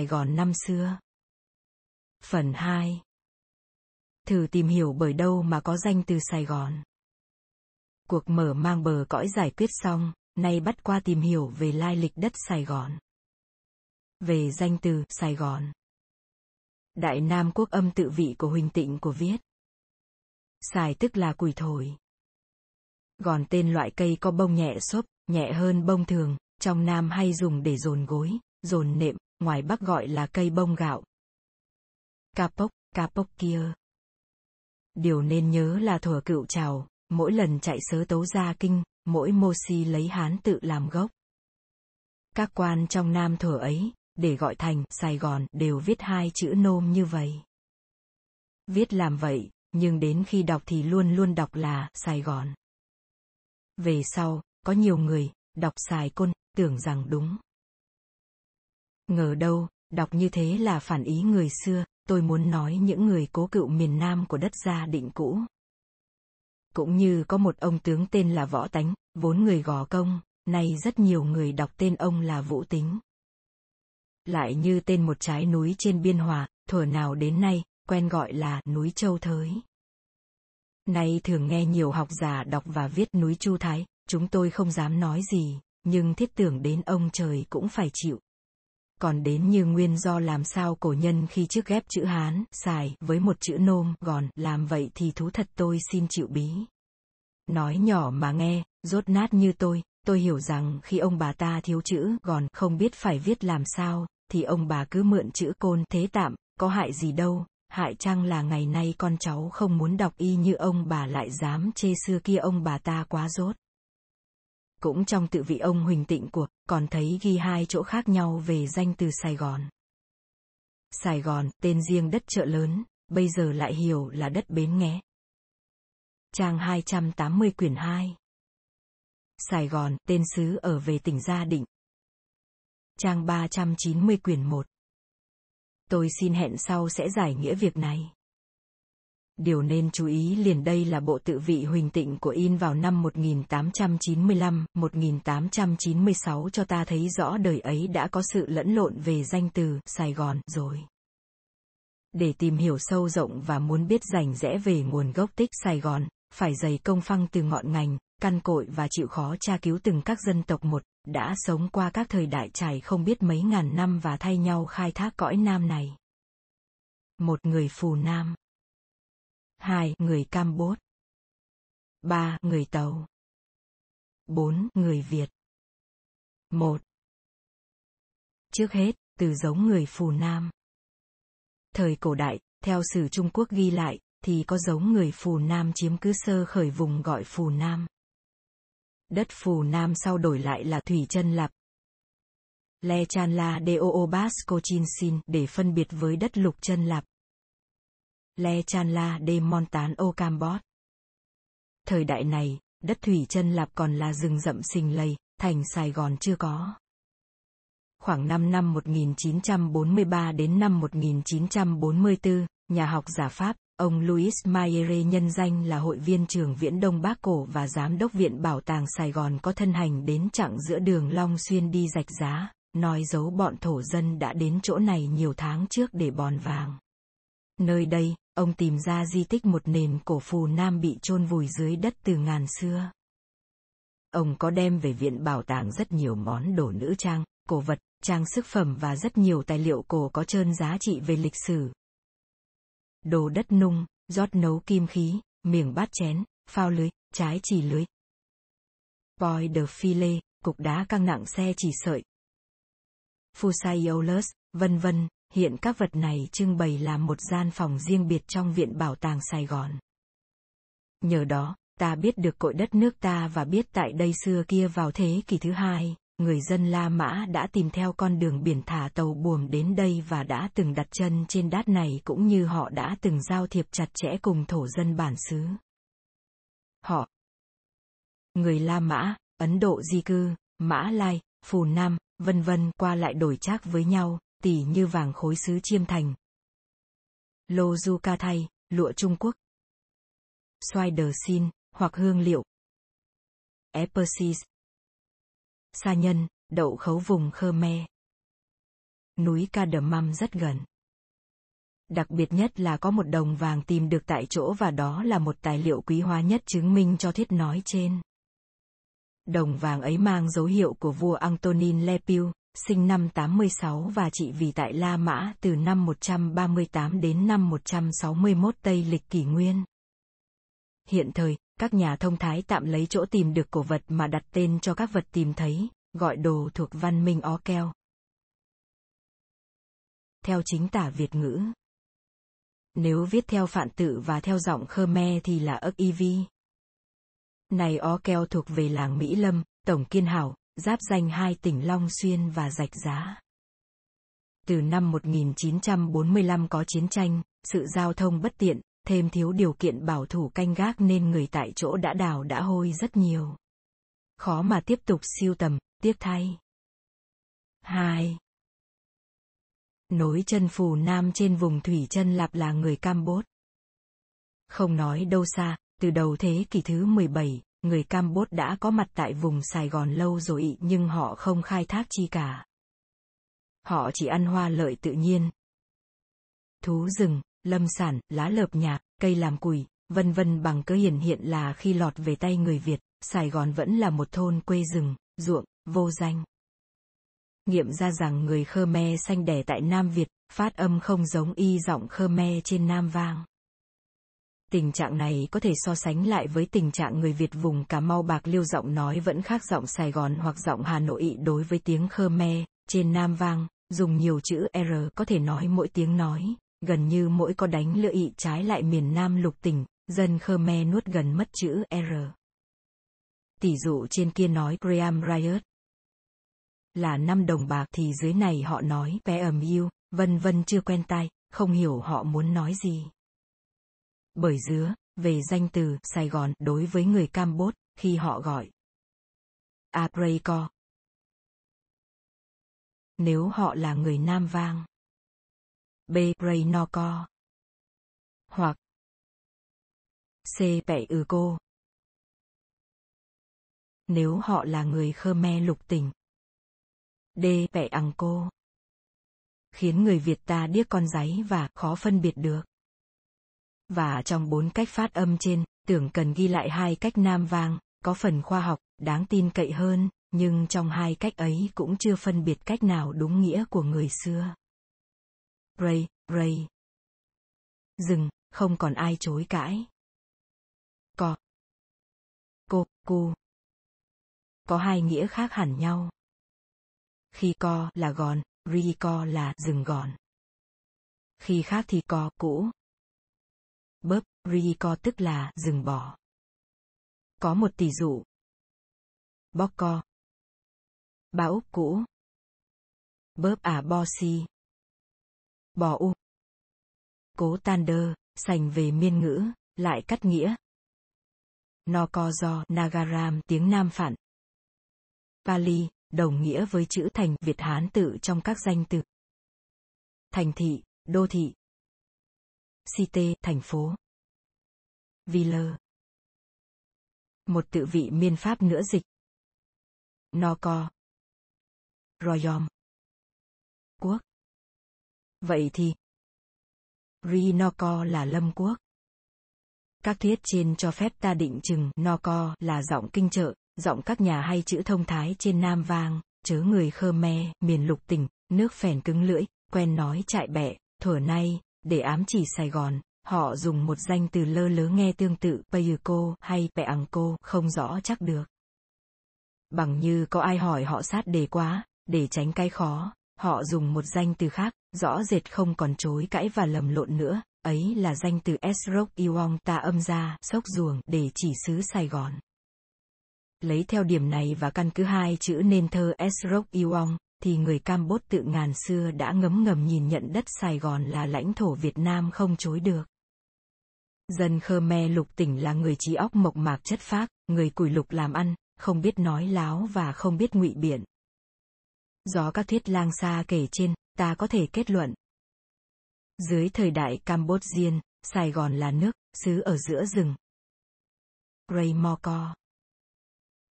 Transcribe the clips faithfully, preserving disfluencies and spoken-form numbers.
Sài Gòn năm xưa. Phần hai. Thử tìm hiểu bởi đâu mà có danh từ Sài Gòn. Cuộc mở mang bờ cõi giải quyết xong, nay bắt qua tìm hiểu về lai lịch đất Sài Gòn. Về danh từ Sài Gòn. Đại Nam Quốc âm tự vị của Huỳnh Tịnh Của viết. Sài tức là củi thổi. Gòn tên loại cây có bông nhẹ xốp, nhẹ hơn bông thường, trong Nam hay dùng để dồn gối, dồn nệm, ngoài Bắc gọi là cây bông gạo. Kapok, kapok kia. Điều nên nhớ là thuở cựu trào, mỗi lần chạy sớ tấu ra kinh, mỗi mô si lấy Hán tự làm gốc. Các quan trong Nam thuở ấy, để gọi thành Sài Gòn đều viết hai chữ nôm như vậy. Viết làm vậy, nhưng đến khi đọc thì luôn luôn đọc là Sài Gòn. Về sau, có nhiều người đọc Sài Côn, tưởng rằng đúng. Ngờ đâu, đọc như thế là phản ý người xưa, tôi muốn nói những người cố cựu miền Nam của đất Gia Định cũ. Cũng như có một ông tướng tên là Võ Tánh, vốn người Gò Công, nay rất nhiều người đọc tên ông là Vũ Tính. Lại như tên một trái núi trên Biên Hòa, thuở nào đến nay, quen gọi là núi Châu Thới. Nay thường nghe nhiều học giả đọc và viết núi Chu Thái, chúng tôi không dám nói gì, nhưng thiết tưởng đến ông trời cũng phải chịu. Còn đến như nguyên do làm sao cổ nhân khi trước ghép chữ Hán, Sài với một chữ nôm, Gòn, làm vậy thì thú thật tôi xin chịu bí. Nói nhỏ mà nghe, dốt nát như tôi, tôi hiểu rằng khi ông bà ta thiếu chữ Gòn không biết phải viết làm sao, thì ông bà cứ mượn chữ Côn thế tạm, có hại gì đâu, hại chăng là ngày nay con cháu không muốn đọc y như ông bà lại dám chê xưa kia ông bà ta quá dốt. Cũng trong tự vị ông Huỳnh Tịnh Của, còn thấy ghi hai chỗ khác nhau về danh từ Sài Gòn. Sài Gòn, tên riêng đất Chợ Lớn, bây giờ lại hiểu là đất Bến Nghé. Trang hai trăm tám mươi quyển hai. Sài Gòn, tên xứ ở về tỉnh Gia Định. Trang ba trăm chín mươi quyển một. Tôi xin hẹn sau sẽ giải nghĩa việc này. Điều nên chú ý liền đây là bộ tự vị Huỳnh Tịnh Của in vào năm một nghìn tám trăm chín mươi lăm, một nghìn tám trăm chín mươi sáu cho ta thấy rõ đời ấy đã có sự lẫn lộn về danh từ Sài Gòn rồi. Để tìm hiểu sâu rộng và muốn biết rành rẽ về nguồn gốc tích Sài Gòn, phải dày công phăng từ ngọn ngành, căn cội và chịu khó tra cứu từng các dân tộc một, đã sống qua các thời đại trải không biết mấy ngàn năm và thay nhau khai thác cõi Nam này. Một người Phù Nam. Hai người Cam-bốt. Ba người Tàu. Bốn người Việt. Một. Trước hết, từ giống người Phù Nam. Thời cổ đại, theo sử Trung Quốc ghi lại, thì có giống người Phù Nam chiếm cứ sơ khởi vùng gọi Phù Nam. Đất Phù Nam sau đổi lại là Thủy Chân Lạp. Le Chan La Doo Basco Chin Sin để phân biệt với đất Lục Chân Lạp. Le Chan La de Montan O Cambot. Thời đại này, đất Thủy Chân Lạp còn là rừng rậm xình lầy, thành Sài Gòn chưa có. Khoảng năm năm một nghìn chín trăm bốn mươi ba đến năm một nghìn chín trăm bốn mươi tư, nhà học giả Pháp, ông Louis Mairey nhân danh là hội viên trường Viễn Đông Bắc Cổ và giám đốc Viện Bảo tàng Sài Gòn có thân hành đến chặng giữa đường Long Xuyên đi Rạch Giá, nói dấu bọn thổ dân đã đến chỗ này nhiều tháng trước để bòn vàng. Nơi đây, ông tìm ra di tích một nền cổ Phù Nam bị chôn vùi dưới đất từ ngàn xưa. Ông có đem về Viện Bảo tàng rất nhiều món đồ nữ trang, cổ vật, trang sức phẩm và rất nhiều tài liệu cổ có trơn giá trị về lịch sử. Đồ đất nung, rót nấu kim khí, miệng bát chén, phao lưới, trái chỉ lưới. Voi de filet, cục đá căng nặng xe chỉ sợi. Fusiolus, vân vân. Hiện các vật này trưng bày làm một gian phòng riêng biệt trong Viện Bảo tàng Sài Gòn. Nhờ đó, ta biết được cội đất nước ta và biết tại đây xưa kia vào thế kỷ thứ hai, người dân La Mã đã tìm theo con đường biển thả tàu buồm đến đây và đã từng đặt chân trên đát này cũng như họ đã từng giao thiệp chặt chẽ cùng thổ dân bản xứ. Họ, người La Mã, Ấn Độ di cư, Mã Lai, Phù Nam, vân vân qua lại đổi trác với nhau. Tỷ như vàng khối xứ Chiêm Thành, lô du ca thay, lụa Trung Quốc, xoài đờ xin, hoặc hương liệu, epersis, sa nhân, đậu khấu vùng Khmer. núi Ca Đầm Măm rất gần. Đặc biệt nhất là có một đồng vàng tìm được tại chỗ, và đó là một tài liệu quý hóa nhất chứng minh cho thuyết nói trên. Đồng vàng ấy mang dấu hiệu của vua Antonin Lepill, sinh năm tám mươi sáu và trị vì tại La Mã từ năm một trăm ba mươi tám đến năm một trăm sáu mươi mốt Tây lịch kỷ nguyên. Hiện thời, các nhà thông thái tạm lấy chỗ tìm được cổ vật mà đặt tên cho các vật tìm thấy, gọi đồ thuộc văn minh Óc Eo. Theo chính tả Việt ngữ. Nếu viết theo phạn tự và theo giọng Khmer thì là ức y vi. Này Óc Eo thuộc về làng Mỹ Lâm, Tổng Kiên Hảo, giáp danh hai tỉnh Long Xuyên và Rạch Giá. Từ năm một nghìn chín trăm bốn mươi lăm có chiến tranh, sự giao thông bất tiện, thêm thiếu điều kiện bảo thủ canh gác nên người tại chỗ đã đào đã hôi rất nhiều. Khó mà tiếp tục sưu tầm, tiếc thay. hai. Nối chân Phù Nam trên vùng thủy chân Lạp là người Cam-bốt. Không nói đâu xa, từ đầu thế kỷ thứ mười bảy, người Cam-bốt đã có mặt tại vùng Sài Gòn lâu rồi nhưng họ không khai thác chi cả. Họ chỉ ăn hoa lợi tự nhiên. Thú rừng, lâm sản, lá lợp nhạc, cây làm củi, vân vân bằng cớ hiển hiện là khi lọt về tay người Việt, Sài Gòn vẫn là một thôn quê rừng, ruộng, vô danh. Nghiệm ra rằng người Khmer sanh đẻ tại Nam Việt, phát âm không giống y giọng Khmer trên Nam vang. Tình trạng này có thể so sánh lại với tình trạng người Việt vùng Cà Mau Bạc Liêu, giọng nói vẫn khác giọng Sài Gòn hoặc giọng Hà Nội đối với tiếng Khmer, trên Nam vang, dùng nhiều chữ R, có thể nói mỗi tiếng nói, gần như mỗi có đánh lưỡi ị. Trái lại miền Nam lục tỉnh, dân Khmer nuốt gần mất chữ R. Tỷ dụ trên kia nói Graham Riot là năm đồng bạc thì dưới này họ nói pe ầm yêu, vân vân, chưa quen tai, không hiểu họ muốn nói gì. Bởi dứa, về danh từ Sài Gòn đối với người Cam-bốt khi họ gọi Apreco, nếu họ là người Nam vang, B Bray No Co hoặc C Pẹ Ừ Cô, nếu họ là người Khmer lục tỉnh. D Pẹ Ăn Cô, khiến người Việt ta điếc con ráy và khó phân biệt được. Và trong bốn cách phát âm trên, tưởng cần ghi lại hai cách Nam vang, có phần khoa học, đáng tin cậy hơn, nhưng trong hai cách ấy cũng chưa phân biệt cách nào đúng nghĩa của người xưa. Ray, Ray. Dừng, không còn ai chối cãi. Co. Cô, cu. Có hai nghĩa khác hẳn nhau. Khi co là gòn, ri co là rừng gòn. Khi khác thì co cũ. Bớp, ri co tức là rừng bỏ. Có một tỷ dụ. Bóc co. Bà Úc cũ. Bớp à bo si. Bò u. Cố tan đơ, sành về miên ngữ, lại cắt nghĩa. No co do Nagaram tiếng Nam phản. Pali, đồng nghĩa với chữ thành Việt Hán tự trong các danh từ. Thành thị, đô thị. City, thành phố. Villa. Một tự vị miên Pháp nữa dịch. No co. Royom. Quốc. Vậy thì Rinoko là lâm quốc. Các thuyết trên cho phép ta định chừng Noko là giọng kinh trợ, giọng các nhà hay chữ thông thái trên Nam vang, chớ người Khmer, miền lục tỉnh, nước phèn cứng lưỡi, quen nói chạy bẹ, thuở nay, để ám chỉ Sài Gòn, họ dùng một danh từ lơ lớ nghe tương tự Payuco hay Peanco không rõ chắc được. Bằng như có ai hỏi họ sát đề quá, để tránh cái khó, họ dùng một danh từ khác, rõ rệt không còn chối cãi và lầm lộn nữa, ấy là danh từ Esroc Iwong ta âm ra sốc ruồng để chỉ xứ Sài Gòn. Lấy theo điểm này và căn cứ hai chữ nên thơ Esroc Iwong, thì người Cam-bốt tự ngàn xưa đã ngấm ngầm nhìn nhận đất Sài Gòn là lãnh thổ Việt Nam không chối được. Dân Khmer lục tỉnh là người trí óc mộc mạc chất phác, người cùi lục làm ăn, không biết nói láo và không biết ngụy biện. Do các thuyết lang xa kể trên, ta có thể kết luận. Dưới thời đại Cambodian, Sài Gòn là nước, xứ ở giữa rừng. Grey Moco.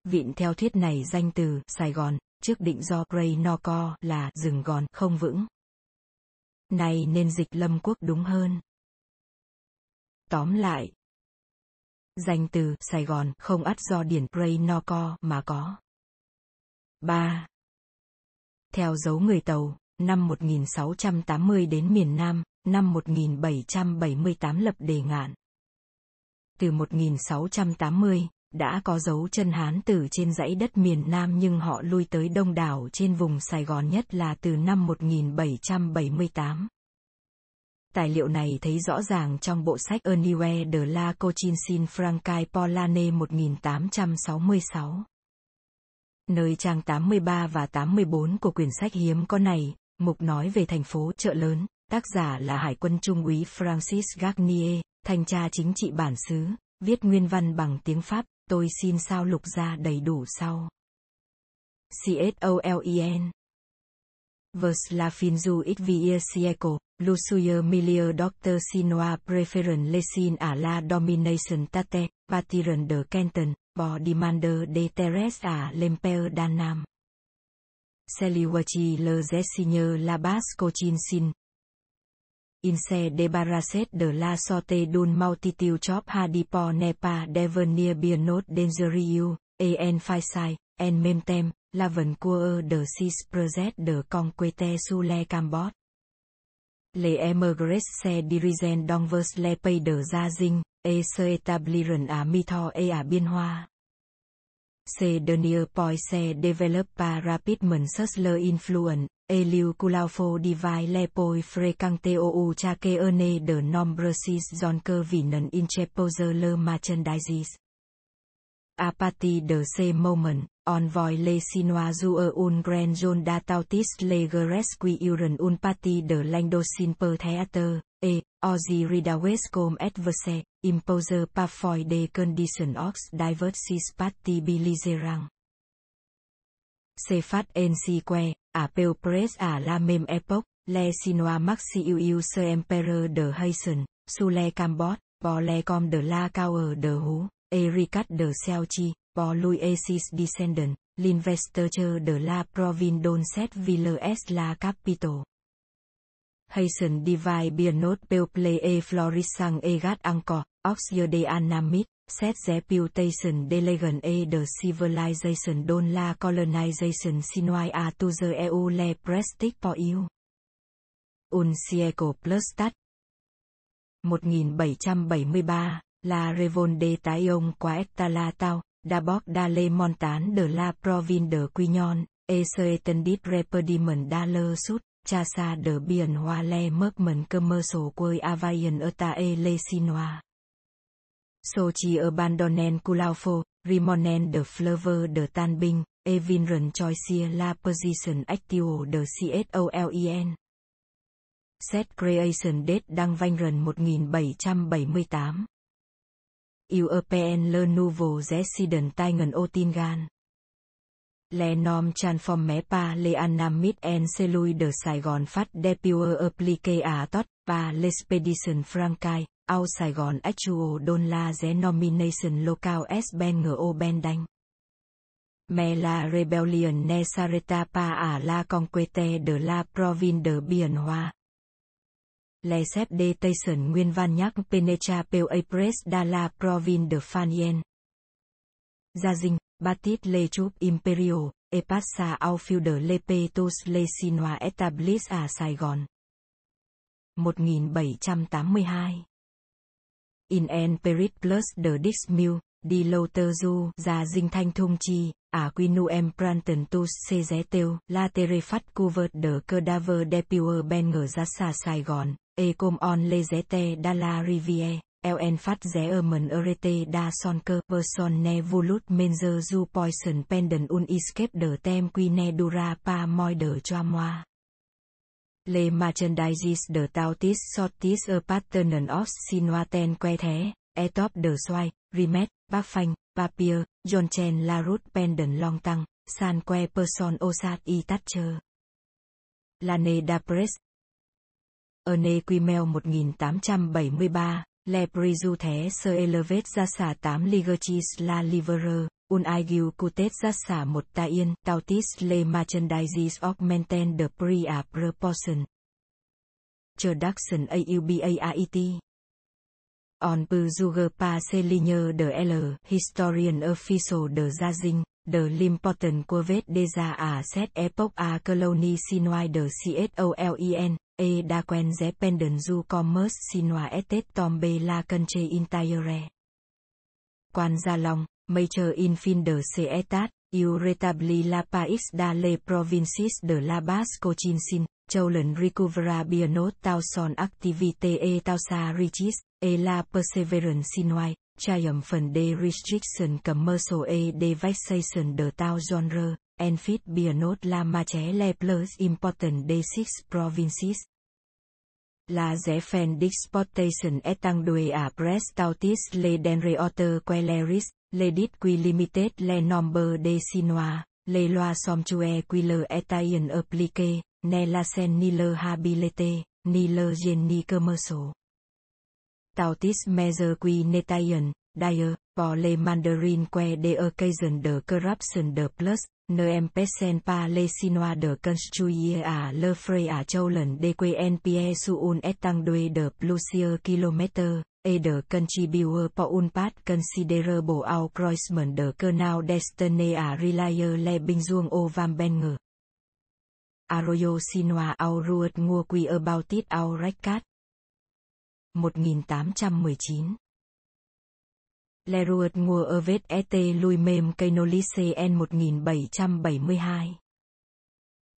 Vịn theo thuyết này danh từ Sài Gòn, trước định do Grey Noco là rừng gòn không vững, Này nên dịch Lâm Quốc đúng hơn. Tóm lại, danh từ Sài Gòn không ắt do điển Prey no co mà có. ba. Theo dấu người Tàu, năm một nghìn sáu trăm tám mươi đến miền Nam, năm một nghìn bảy trăm bảy mươi tám lập Đề Ngạn. Từ một nghìn sáu trăm tám mươi, đã có dấu chân Hán từ trên dãy đất miền Nam nhưng họ lui tới đông đảo trên vùng Sài Gòn nhất là từ năm một nghìn bảy trăm bảy mươi tám. Tài liệu này thấy rõ ràng trong bộ sách Anywhere de la Cochinchine Francaise Polane một nghìn tám trăm sáu mươi sáu. Nơi trang tám mươi ba và tám mươi bốn của quyển sách hiếm có này, mục nói về thành phố Chợ Lớn, tác giả là Hải quân Trung úy Francis Garnier, thanh tra chính trị bản xứ, viết nguyên văn bằng tiếng Pháp, tôi xin sao lục ra đầy đủ sau. Colon Vers la fin du x vier siècle, lusuyer milier doctor sinoa preferen lesin à la domination tate, patiren de Kenton, bo demander de terres à l'empire danam. Seliwachi le zesigneur la basse cochinchine. In se débarrasser de la sorte d'un multitude chop hadipo nepa devenir bien not dangereux, et en faisai, en même temps. La vần cua de six projets de conquête sous les Cambodges. Les émigrés se dirigent d'envers les pays de Gia Dinh, et se établirent à Mitho et à Biên Hoa. Ces derniers pays se développent rapidement sous leur influence, et lieu culafo divide les pays fréquentés au chaque de nombreuses zones que viennent interposer le marchandise. À partir de ce moment, on voit les Sinois jouer un grand jeu d'attentis les Grecs qui eurent une partie de l'Indochine per théâtre, et, aussi ridaoues comme adversaires, imposent parfois des conditions aux diverses parties belligérantes. Se fait ainsi que, à peu près à la même époque, les Sinois maxieux se empereur de Haïtien, sous les Cambodges, pour les comme de la Cour de Hú. Ericat de Selchi, Paul Louis Descendant, l'investiture de la province d'Onset Ville est la capitale. Haitian divide bien notre peuple et florissant egat encore, oxyre de anamit, set the putation de legend et de civilization don la colonization sinois à tous eu les prestige pour you. Un siècle plus tard. một nghìn bảy trăm bảy mươi ba La Révolte des Taillons qua Estalatao, d'abord dans les montagnes de la province de Quignon, et se étendit rapidement dans le sud, chassa de Biên Hoa les mouvements commerciaux que avaient établis les Sinois. Sochi abandonnent Coulaufo, remontant de fleuve de Tanbing, et vinrent choisir la position actuelle de Colon. Cette création date d'environ một nghìn bảy trăm bảy mươi tám. European le nouveau resident Taigen Otingan. Les normes transformées par les Annamit en celui de Saigon Fat de Pure appliqué à Tot, par l'expédition Francaise, au Saigon actual don la denomination locale S. Bengo Bendang. Mais la rébellion ne s'arrêta pas à la conquête de la province de Biên Hoa. Les chefs de station Nguyễn Văn Nhạc penetra peu après dans la province de Phan Yên. Gia Dinh, Batit le Choup Imperial, et passa au fil de l'épétus les Sinois établis à Saigon. một nghìn bảy trăm tám mươi hai In en Perit plus de Dixmil, di Loterzu, Gia Dinh Thanh Thung Chi. À quy nu em pranton tus se zé teu, la tere phát couvert de cadaver de pure ben ngờ ra xa Saigon, e com on le zé te da la rivière, el en phát zé ơ mần erete da son cơ, verson ne vulut menzer zu poison pendant un escape de tem qui ne dura pa moi de choa moa. Le marchandises de tautis sortis a patternen of sinoaten que thế, etop de soai, rimet, bác phanh, papier. John Chen la route pendant long tăng, san que person osat y tacher. L'année d'après. Erne Quimel một nghìn tám trăm bảy mươi ba, le prizu thế se elevet ra xả tám ligerchis la liverer, un aigu cutet ra xả một ta yên, tautis le marchandises augmenten de prix à proportion. Introduction Aubarit. On Peugeot Passeligner de L, Historian Official de Jazing, de l'important Corvette déjà à cette époque à Colonie Sinois de Colin, et d'Aquen Dependent du Commerce Sinois et Tombe la Country Intérieure. Quan Gia Long, Major Infin de Cetat, Il rétablit la Paix dans les provinces de la Basse-Cochinsin, Chaulen recuvera bien tau son activité et tau sa riches, et la perseverance sinoise, triumphant des restrictions commercial et des vexations de tau genre, and fit bien la marche les plus important des six provinces. La Zephane d'exportation étendue à Prestautis les denreauter quelleris, les dit qui limited les nombres des Sinois, les lois somtue qui leur étaient appliquées, ne la scène ni leur habilité, ni leur génie commercial. Tautis mesures qui n'étaient, d'ailleurs, pour les mandarines que des occasions de corruption de plus, ne empêchent pas les Sinois de construire à leur frais à Chaulen de Quenpie sur un étendue de plusieurs kilomètres. Et de contribuer pour un part considerable au croissement de canal destiné à relier les binh au Vambenger. Arroyo Sinois au Ruot Ngua Qui Aboutit au Reccat. một nghìn tám trăm mười chín Le Ruot Ngua Evet et Lui Mem Cainolice en một nghìn bảy trăm bảy mươi hai.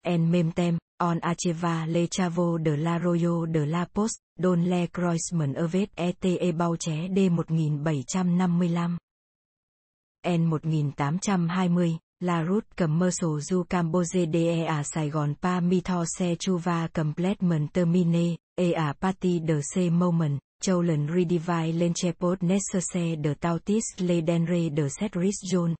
En Mem Tem. On acheva le chavo de la Royo de la Post, don le croissement evet ete bao ché d một nghìn bảy trăm năm mươi lăm. En một nghìn tám trăm hai mươi, la route commercial du Camboge de à Saigon pa mitho se chuva completement termine, e à party de ce moment, Chaulen redivide lên chepot necessaire de tautis le denre de cette region.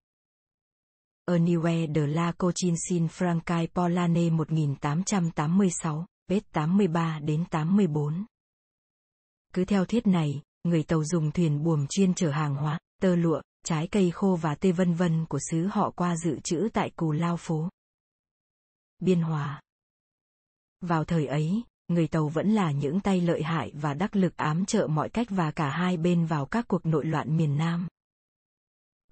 Anywhere de la Cochinsin Francai Polane một nghìn tám trăm tám mươi sáu, page tám mươi ba đến tám mươi bốn. Cứ theo thuyết này, người tàu dùng thuyền buồm chuyên chở hàng hóa, tơ lụa, trái cây khô và tê vân vân của xứ họ qua dự trữ tại Cù Lao Phố. Biên Hòa. Vào thời ấy, người tàu vẫn là những tay lợi hại và đắc lực ám trợ mọi cách và cả hai bên vào các cuộc nội loạn miền Nam.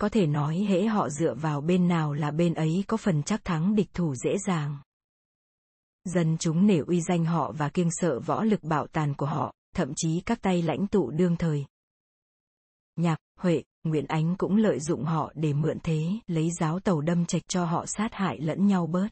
Có thể nói hễ họ dựa vào bên nào là bên ấy có phần chắc thắng địch thủ dễ dàng. Dân chúng nể uy danh họ và kiêng sợ võ lực bạo tàn của họ, thậm chí các tay lãnh tụ đương thời. Nhạc, Huệ, Nguyễn Ánh cũng lợi dụng họ để mượn thế lấy giáo tàu đâm trạch cho họ sát hại lẫn nhau bớt.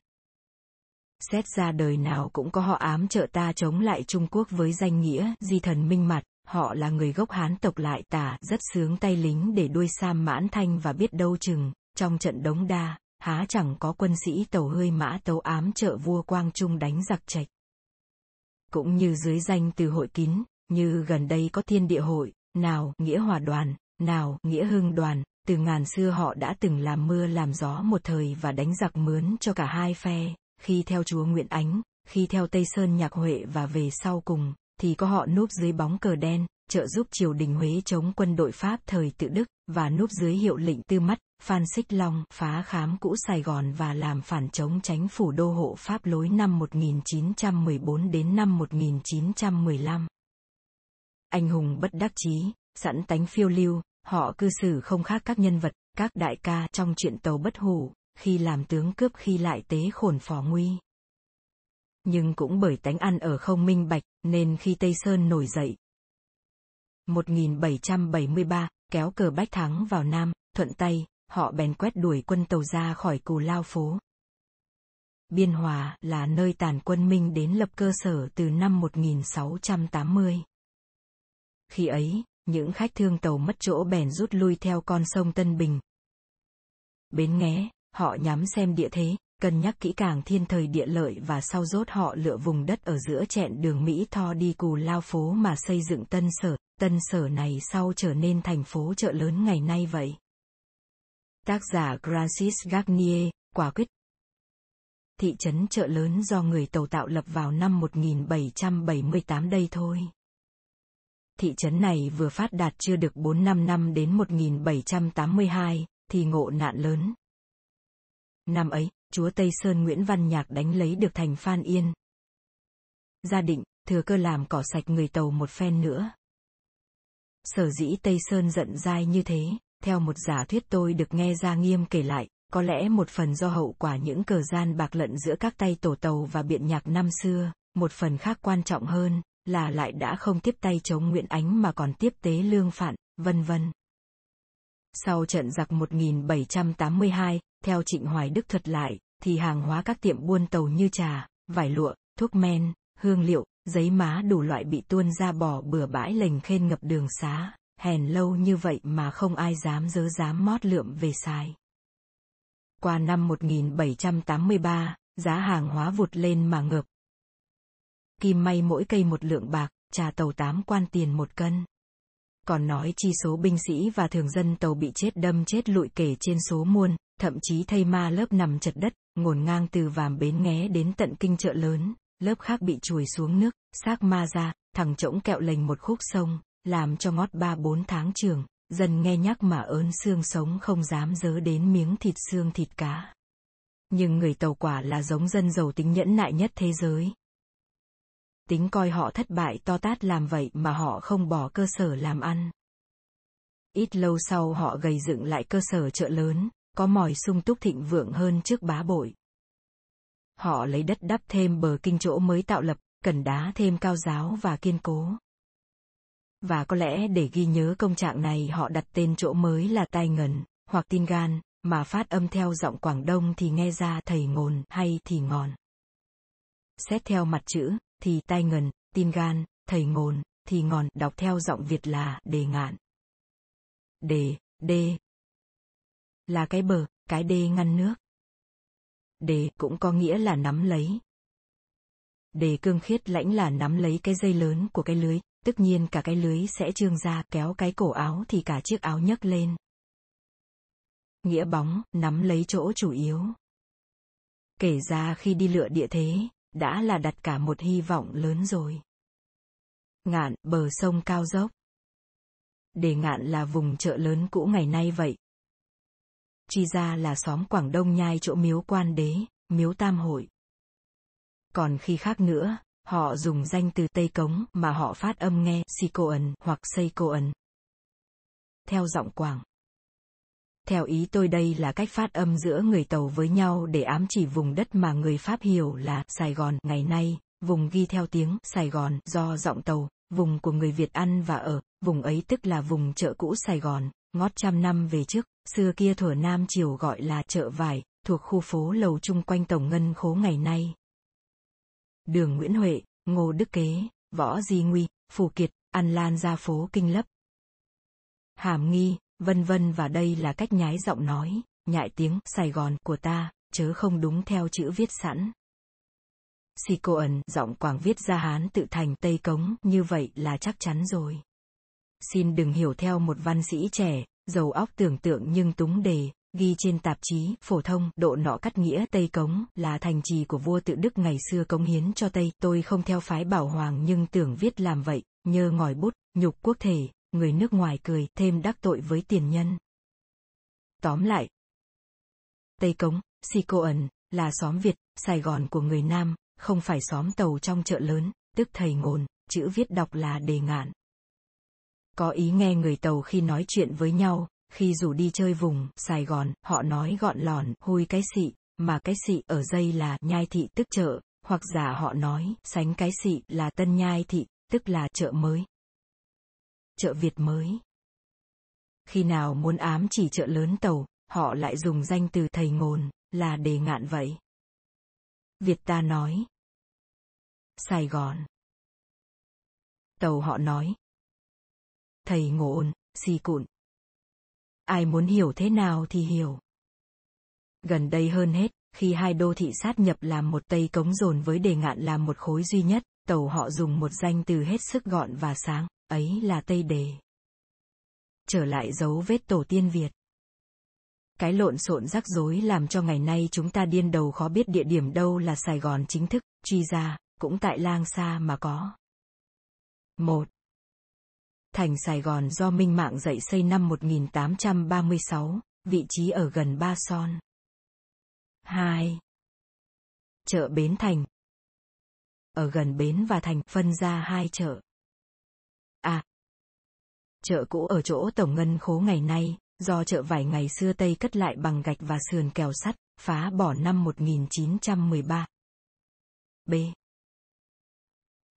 Xét ra đời nào cũng có họ ám trợ ta chống lại Trung Quốc với danh nghĩa di thần Minh Mặt. Họ là người gốc Hán tộc lại tả rất sướng tay lính để đuôi Sam Mãn Thanh và biết đâu chừng, trong trận Đống Đa, há chẳng có quân sĩ tàu hơi mã tấu ám trợ vua Quang Trung đánh giặc Trạch. Cũng như dưới danh từ hội kín, như gần đây có Thiên Địa Hội, nào Nghĩa Hòa Đoàn, nào Nghĩa Hưng Đoàn, từ ngàn xưa họ đã từng làm mưa làm gió một thời và đánh giặc mướn cho cả hai phe, khi theo chúa Nguyễn Ánh, khi theo Tây Sơn Nhạc Huệ và về sau cùng. Thì có họ núp dưới bóng cờ đen, trợ giúp triều đình Huế chống quân đội Pháp thời Tự Đức, và núp dưới hiệu lệnh Tư Mắt, Phan Xích Long phá khám cũ Sài Gòn và làm phản chống chánh phủ đô hộ Pháp lối năm một nghìn chín trăm mười bốn đến năm một nghìn chín trăm mười lăm. Anh hùng bất đắc chí, sẵn tánh phiêu lưu, họ cư xử không khác các nhân vật, các đại ca trong truyện Tàu Bất Hủ, khi làm tướng cướp khi lại tế khổn phò nguy. Nhưng cũng bởi tánh ăn ở không minh bạch, nên khi Tây Sơn nổi dậy. một nghìn bảy trăm bảy mươi ba, kéo cờ Bách Thắng vào Nam, thuận tay, họ bèn quét đuổi quân tàu ra khỏi Cù Lao Phố. Biên Hòa là nơi tàn quân Minh đến lập cơ sở từ năm một nghìn sáu trăm tám mươi. Khi ấy, những khách thương tàu mất chỗ bèn rút lui theo con sông Tân Bình. Bến Nghé, họ nhắm xem địa thế. Cân nhắc kỹ càng thiên thời địa lợi và sau rốt họ lựa vùng đất ở giữa chẹn đường Mỹ Tho đi Cù Lao Phố mà xây dựng Tân Sở, Tân Sở này sau trở nên thành phố chợ lớn ngày nay vậy. Tác giả Francis Garnier, quả quyết. Thị trấn chợ lớn do người Tàu tạo lập vào năm một nghìn bảy trăm bảy mươi tám đây thôi. Thị trấn này vừa phát đạt chưa được bốn đến năm năm đến một nghìn bảy trăm tám mươi hai, thì ngộ nạn lớn. Năm ấy, chúa Tây Sơn Nguyễn Văn Nhạc đánh lấy được thành Phan Yên. Gia Định, thừa cơ làm cỏ sạch người Tàu một phen nữa. Sở dĩ Tây Sơn giận dai như thế, theo một giả thuyết tôi được nghe Gia Nghiêm kể lại, có lẽ một phần do hậu quả những cờ gian bạc lận giữa các tay tổ Tàu và biện nhạc năm xưa, một phần khác quan trọng hơn, là lại đã không tiếp tay chống Nguyễn Ánh mà còn tiếp tế Lương Phạn, vân vân. Sau trận giặc một nghìn bảy trăm tám mươi hai, theo Trịnh Hoài Đức thuật lại, thì hàng hóa các tiệm buôn Tàu như trà, vải lụa, thuốc men, hương liệu, giấy má đủ loại bị tuôn ra bỏ bừa bãi lềnh khênh ngập đường xá, hèn lâu như vậy mà không ai dám dớ dám mót lượm về xài. Qua năm một nghìn bảy trăm tám mươi ba, giá hàng hóa vụt lên mà ngợp. Kim may mỗi cây một lượng bạc, trà Tàu tám quan tiền một cân. Còn nói chi số binh sĩ và thường dân Tàu bị chết đâm chết lụi kể trên số muôn, thậm chí thây ma lớp nằm chật đất, ngổn ngang từ Vàm Bến Nghé đến tận kinh chợ lớn, lớp khác bị chùi xuống nước, xác ma ra, thằng trỗng kẹo lềnh một khúc sông, làm cho ngót ba bốn tháng trường, dân nghe nhắc mà ớn xương sống không dám dớ đến miếng thịt xương thịt cá. Nhưng người Tàu quả là giống dân giàu tính nhẫn nại nhất thế giới. Tính coi họ thất bại to tát làm vậy mà họ không bỏ cơ sở làm ăn. Ít lâu sau họ gầy dựng lại cơ sở chợ lớn, có mòi sung túc thịnh vượng hơn trước bá bội. Họ lấy đất đắp thêm bờ kinh chỗ mới tạo lập, cần đá thêm cao ráo và kiên cố. Và có lẽ để ghi nhớ công trạng này họ đặt tên chỗ mới là Tai Ngần, hoặc Tin Gan, mà phát âm theo giọng Quảng Đông thì nghe ra thầy Ngồn hay thì Ngòn. Xét theo mặt chữ, thì Tai Ngần, Tin Gan, thầy Ngồn, thì Ngòn đọc theo giọng Việt là Đề Ngạn. Đề, đê. Là cái bờ, cái đê ngăn nước. Đề cũng có nghĩa là nắm lấy. Đề cương khiết lãnh là nắm lấy cái dây lớn của cái lưới, tất nhiên cả cái lưới sẽ trương ra, kéo cái cổ áo thì cả chiếc áo nhấc lên. Nghĩa bóng, nắm lấy chỗ chủ yếu. Kể ra khi đi lựa địa thế, đã là đặt cả một hy vọng lớn rồi. Ngạn, bờ sông cao dốc. Đề Ngạn là vùng chợ lớn cũ ngày nay vậy. Chi ra là xóm Quảng Đông nhai chỗ miếu Quan Đế, miếu Tam Hội. Còn khi khác nữa, họ dùng danh từ Tây Cống mà họ phát âm nghe Si Cô Ẩn hoặc Xây Cô Ẩn. Theo giọng Quảng. Theo ý tôi đây là cách phát âm giữa người Tàu với nhau để ám chỉ vùng đất mà người Pháp hiểu là Sài Gòn ngày nay, vùng ghi theo tiếng Sài Gòn do giọng Tàu, vùng của người Việt ăn và ở, vùng ấy tức là vùng chợ cũ Sài Gòn, ngót trăm năm về trước, xưa kia thuở Nam Triều gọi là chợ vải, thuộc khu phố lầu chung quanh Tổng Ngân Khố ngày nay. Đường Nguyễn Huệ, Ngô Đức Kế, Võ Di Nguy, Phù Kiệt, ăn lan ra phố Kinh Lấp. Hàm nghi, vân vân, và đây là cách nhái giọng nói, nhại tiếng Sài Gòn của ta, chớ không đúng theo chữ viết sẵn. Si Cô Ẩn, giọng Quảng viết ra Hán tự thành Tây Cống, như vậy là chắc chắn rồi. Xin đừng hiểu theo một văn sĩ trẻ, giàu óc tưởng tượng nhưng túng đề, ghi trên tạp chí phổ thông độ nọ cắt nghĩa Tây Cống là thành trì của vua Tự Đức ngày xưa cống hiến cho Tây. Tôi không theo phái Bảo Hoàng nhưng tưởng viết làm vậy, nhơ ngòi bút, nhục quốc thể, người nước ngoài cười, thêm đắc tội với tiền nhân. Tóm lại, Tây Cống, Si Cô Ẩn, là xóm Việt, Sài Gòn của người Nam, không phải xóm Tàu trong chợ lớn, tức thầy Ngồn, chữ viết đọc là Đề Ngạn. Có ý nghe người Tàu khi nói chuyện với nhau, khi rủ đi chơi vùng Sài Gòn, họ nói gọn lòn, hui cái xị, mà cái xị ở dây là nhai thị tức chợ, hoặc giả họ nói sánh cái xị là tân nhai thị, tức là chợ mới. Chợ Việt mới. Khi nào muốn ám chỉ chợ lớn Tàu, họ lại dùng danh từ thầy Ngồn, là Đề Ngạn vậy. Việt ta nói Sài Gòn. Tàu họ nói thầy Ngồn, Si Cụn. Ai muốn hiểu thế nào thì hiểu. Gần đây hơn hết, khi hai đô thị sát nhập làm một, Tây Cống dồn với Đề Ngạn làm một khối duy nhất, Tàu họ dùng một danh từ hết sức gọn và sáng, ấy là Tây Đề. Trở lại dấu vết tổ tiên Việt. Cái lộn xộn rắc rối làm cho ngày nay chúng ta điên đầu khó biết địa điểm đâu là Sài Gòn chính thức, truy ra, cũng tại lang xa mà có. một. Thành Sài Gòn do Minh Mạng dậy xây năm một nghìn tám trăm ba mươi sáu, vị trí ở gần Ba Son. hai. Chợ Bến Thành. ở gần bến và thành, phân ra hai chợ. A. Chợ cũ ở chỗ Tổng Ngân Khố ngày nay, do chợ vải ngày xưa Tây cất lại bằng gạch và sườn kèo sắt, phá bỏ năm một nghìn chín trăm mười ba. B.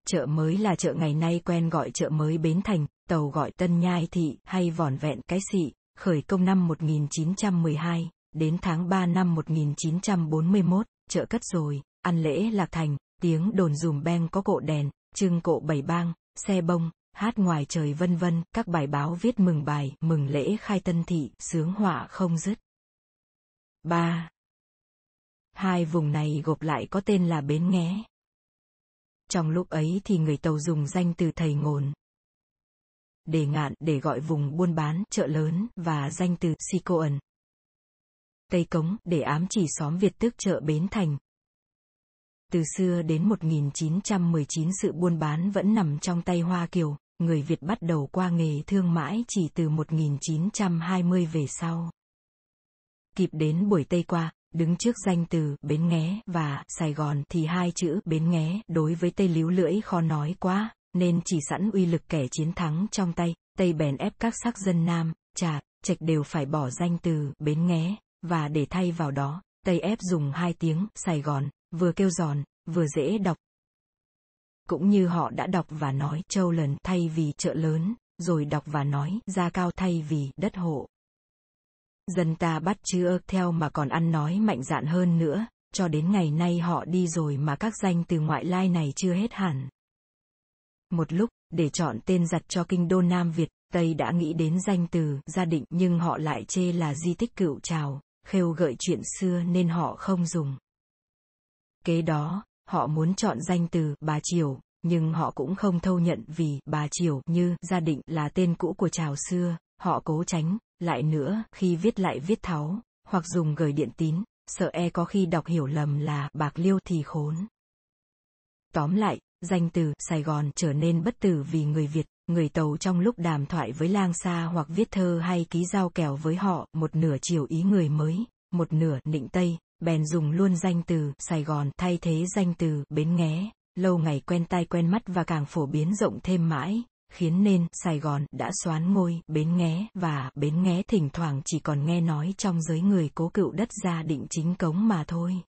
Chợ mới là chợ ngày nay quen gọi chợ mới Bến Thành, Tàu gọi Tân Nhai Thị hay vỏn vẹn Cái Xị, khởi công năm một nghìn chín trăm mười hai, đến tháng ba năm một nghìn chín trăm bốn mươi mốt, chợ cất rồi, ăn lễ lạc thành, tiếng đồn dùm beng có cộ đèn, trưng cộ bảy bang, xe bông, hát ngoài trời vân vân, các bài báo viết mừng bài, mừng lễ khai tân thị, sướng họa không dứt. ba. Hai vùng này gộp lại có tên là Bến Nghé. Trong lúc ấy thì người Tàu dùng danh từ thầy ngồn, Đề Ngạn để gọi vùng buôn bán, chợ lớn, và danh từ Sicoan, Tây Cống để ám chỉ xóm Việt tức chợ Bến Thành. Từ xưa đến một nghìn chín trăm mười chín sự buôn bán vẫn nằm trong tay Hoa Kiều, người Việt bắt đầu qua nghề thương mãi chỉ từ một nghìn chín trăm hai mươi về sau. Kịp đến buổi Tây qua, đứng trước danh từ Bến Nghé và Sài Gòn thì hai chữ Bến Nghé đối với Tây líu lưỡi khó nói quá, nên chỉ sẵn uy lực kẻ chiến thắng trong tay, Tây bèn ép các sắc dân Nam, Trà, Trạch đều phải bỏ danh từ Bến Nghé, và để thay vào đó, Tây ép dùng hai tiếng Sài Gòn, vừa kêu giòn, vừa dễ đọc. Cũng như họ đã đọc và nói Châu Lần thay vì chợ lớn, rồi đọc và nói Gia Cao thay vì đất hộ. Dân ta bắt chước theo mà còn ăn nói mạnh dạn hơn nữa, cho đến ngày nay họ đi rồi mà các danh từ ngoại lai này chưa hết hẳn. Một lúc, để chọn tên giặt cho kinh đô Nam Việt, Tây đã nghĩ đến danh từ Gia Định nhưng họ lại chê là di tích cựu trào, khêu gợi chuyện xưa nên họ không dùng. Kế đó, họ muốn chọn danh từ Bà Triều, nhưng họ cũng không thâu nhận vì Bà Triều như Gia Định là tên cũ của trào xưa, họ cố tránh, lại nữa khi viết lại viết tháo, hoặc dùng gửi điện tín, sợ e có khi đọc hiểu lầm là Bạc Liêu thì khốn. Tóm lại, danh từ Sài Gòn trở nên bất tử vì người Việt, người Tàu trong lúc đàm thoại với lang xa hoặc viết thơ hay ký giao kèo với họ, một nửa chiều ý người mới, một nửa nịnh Tây, bèn dùng luôn danh từ Sài Gòn thay thế danh từ Bến Nghé, lâu ngày quen tai quen mắt và càng phổ biến rộng thêm mãi, khiến nên Sài Gòn đã soán ngôi Bến Nghé và Bến Nghé thỉnh thoảng chỉ còn nghe nói trong giới người cố cựu đất Gia Định chính cống mà thôi.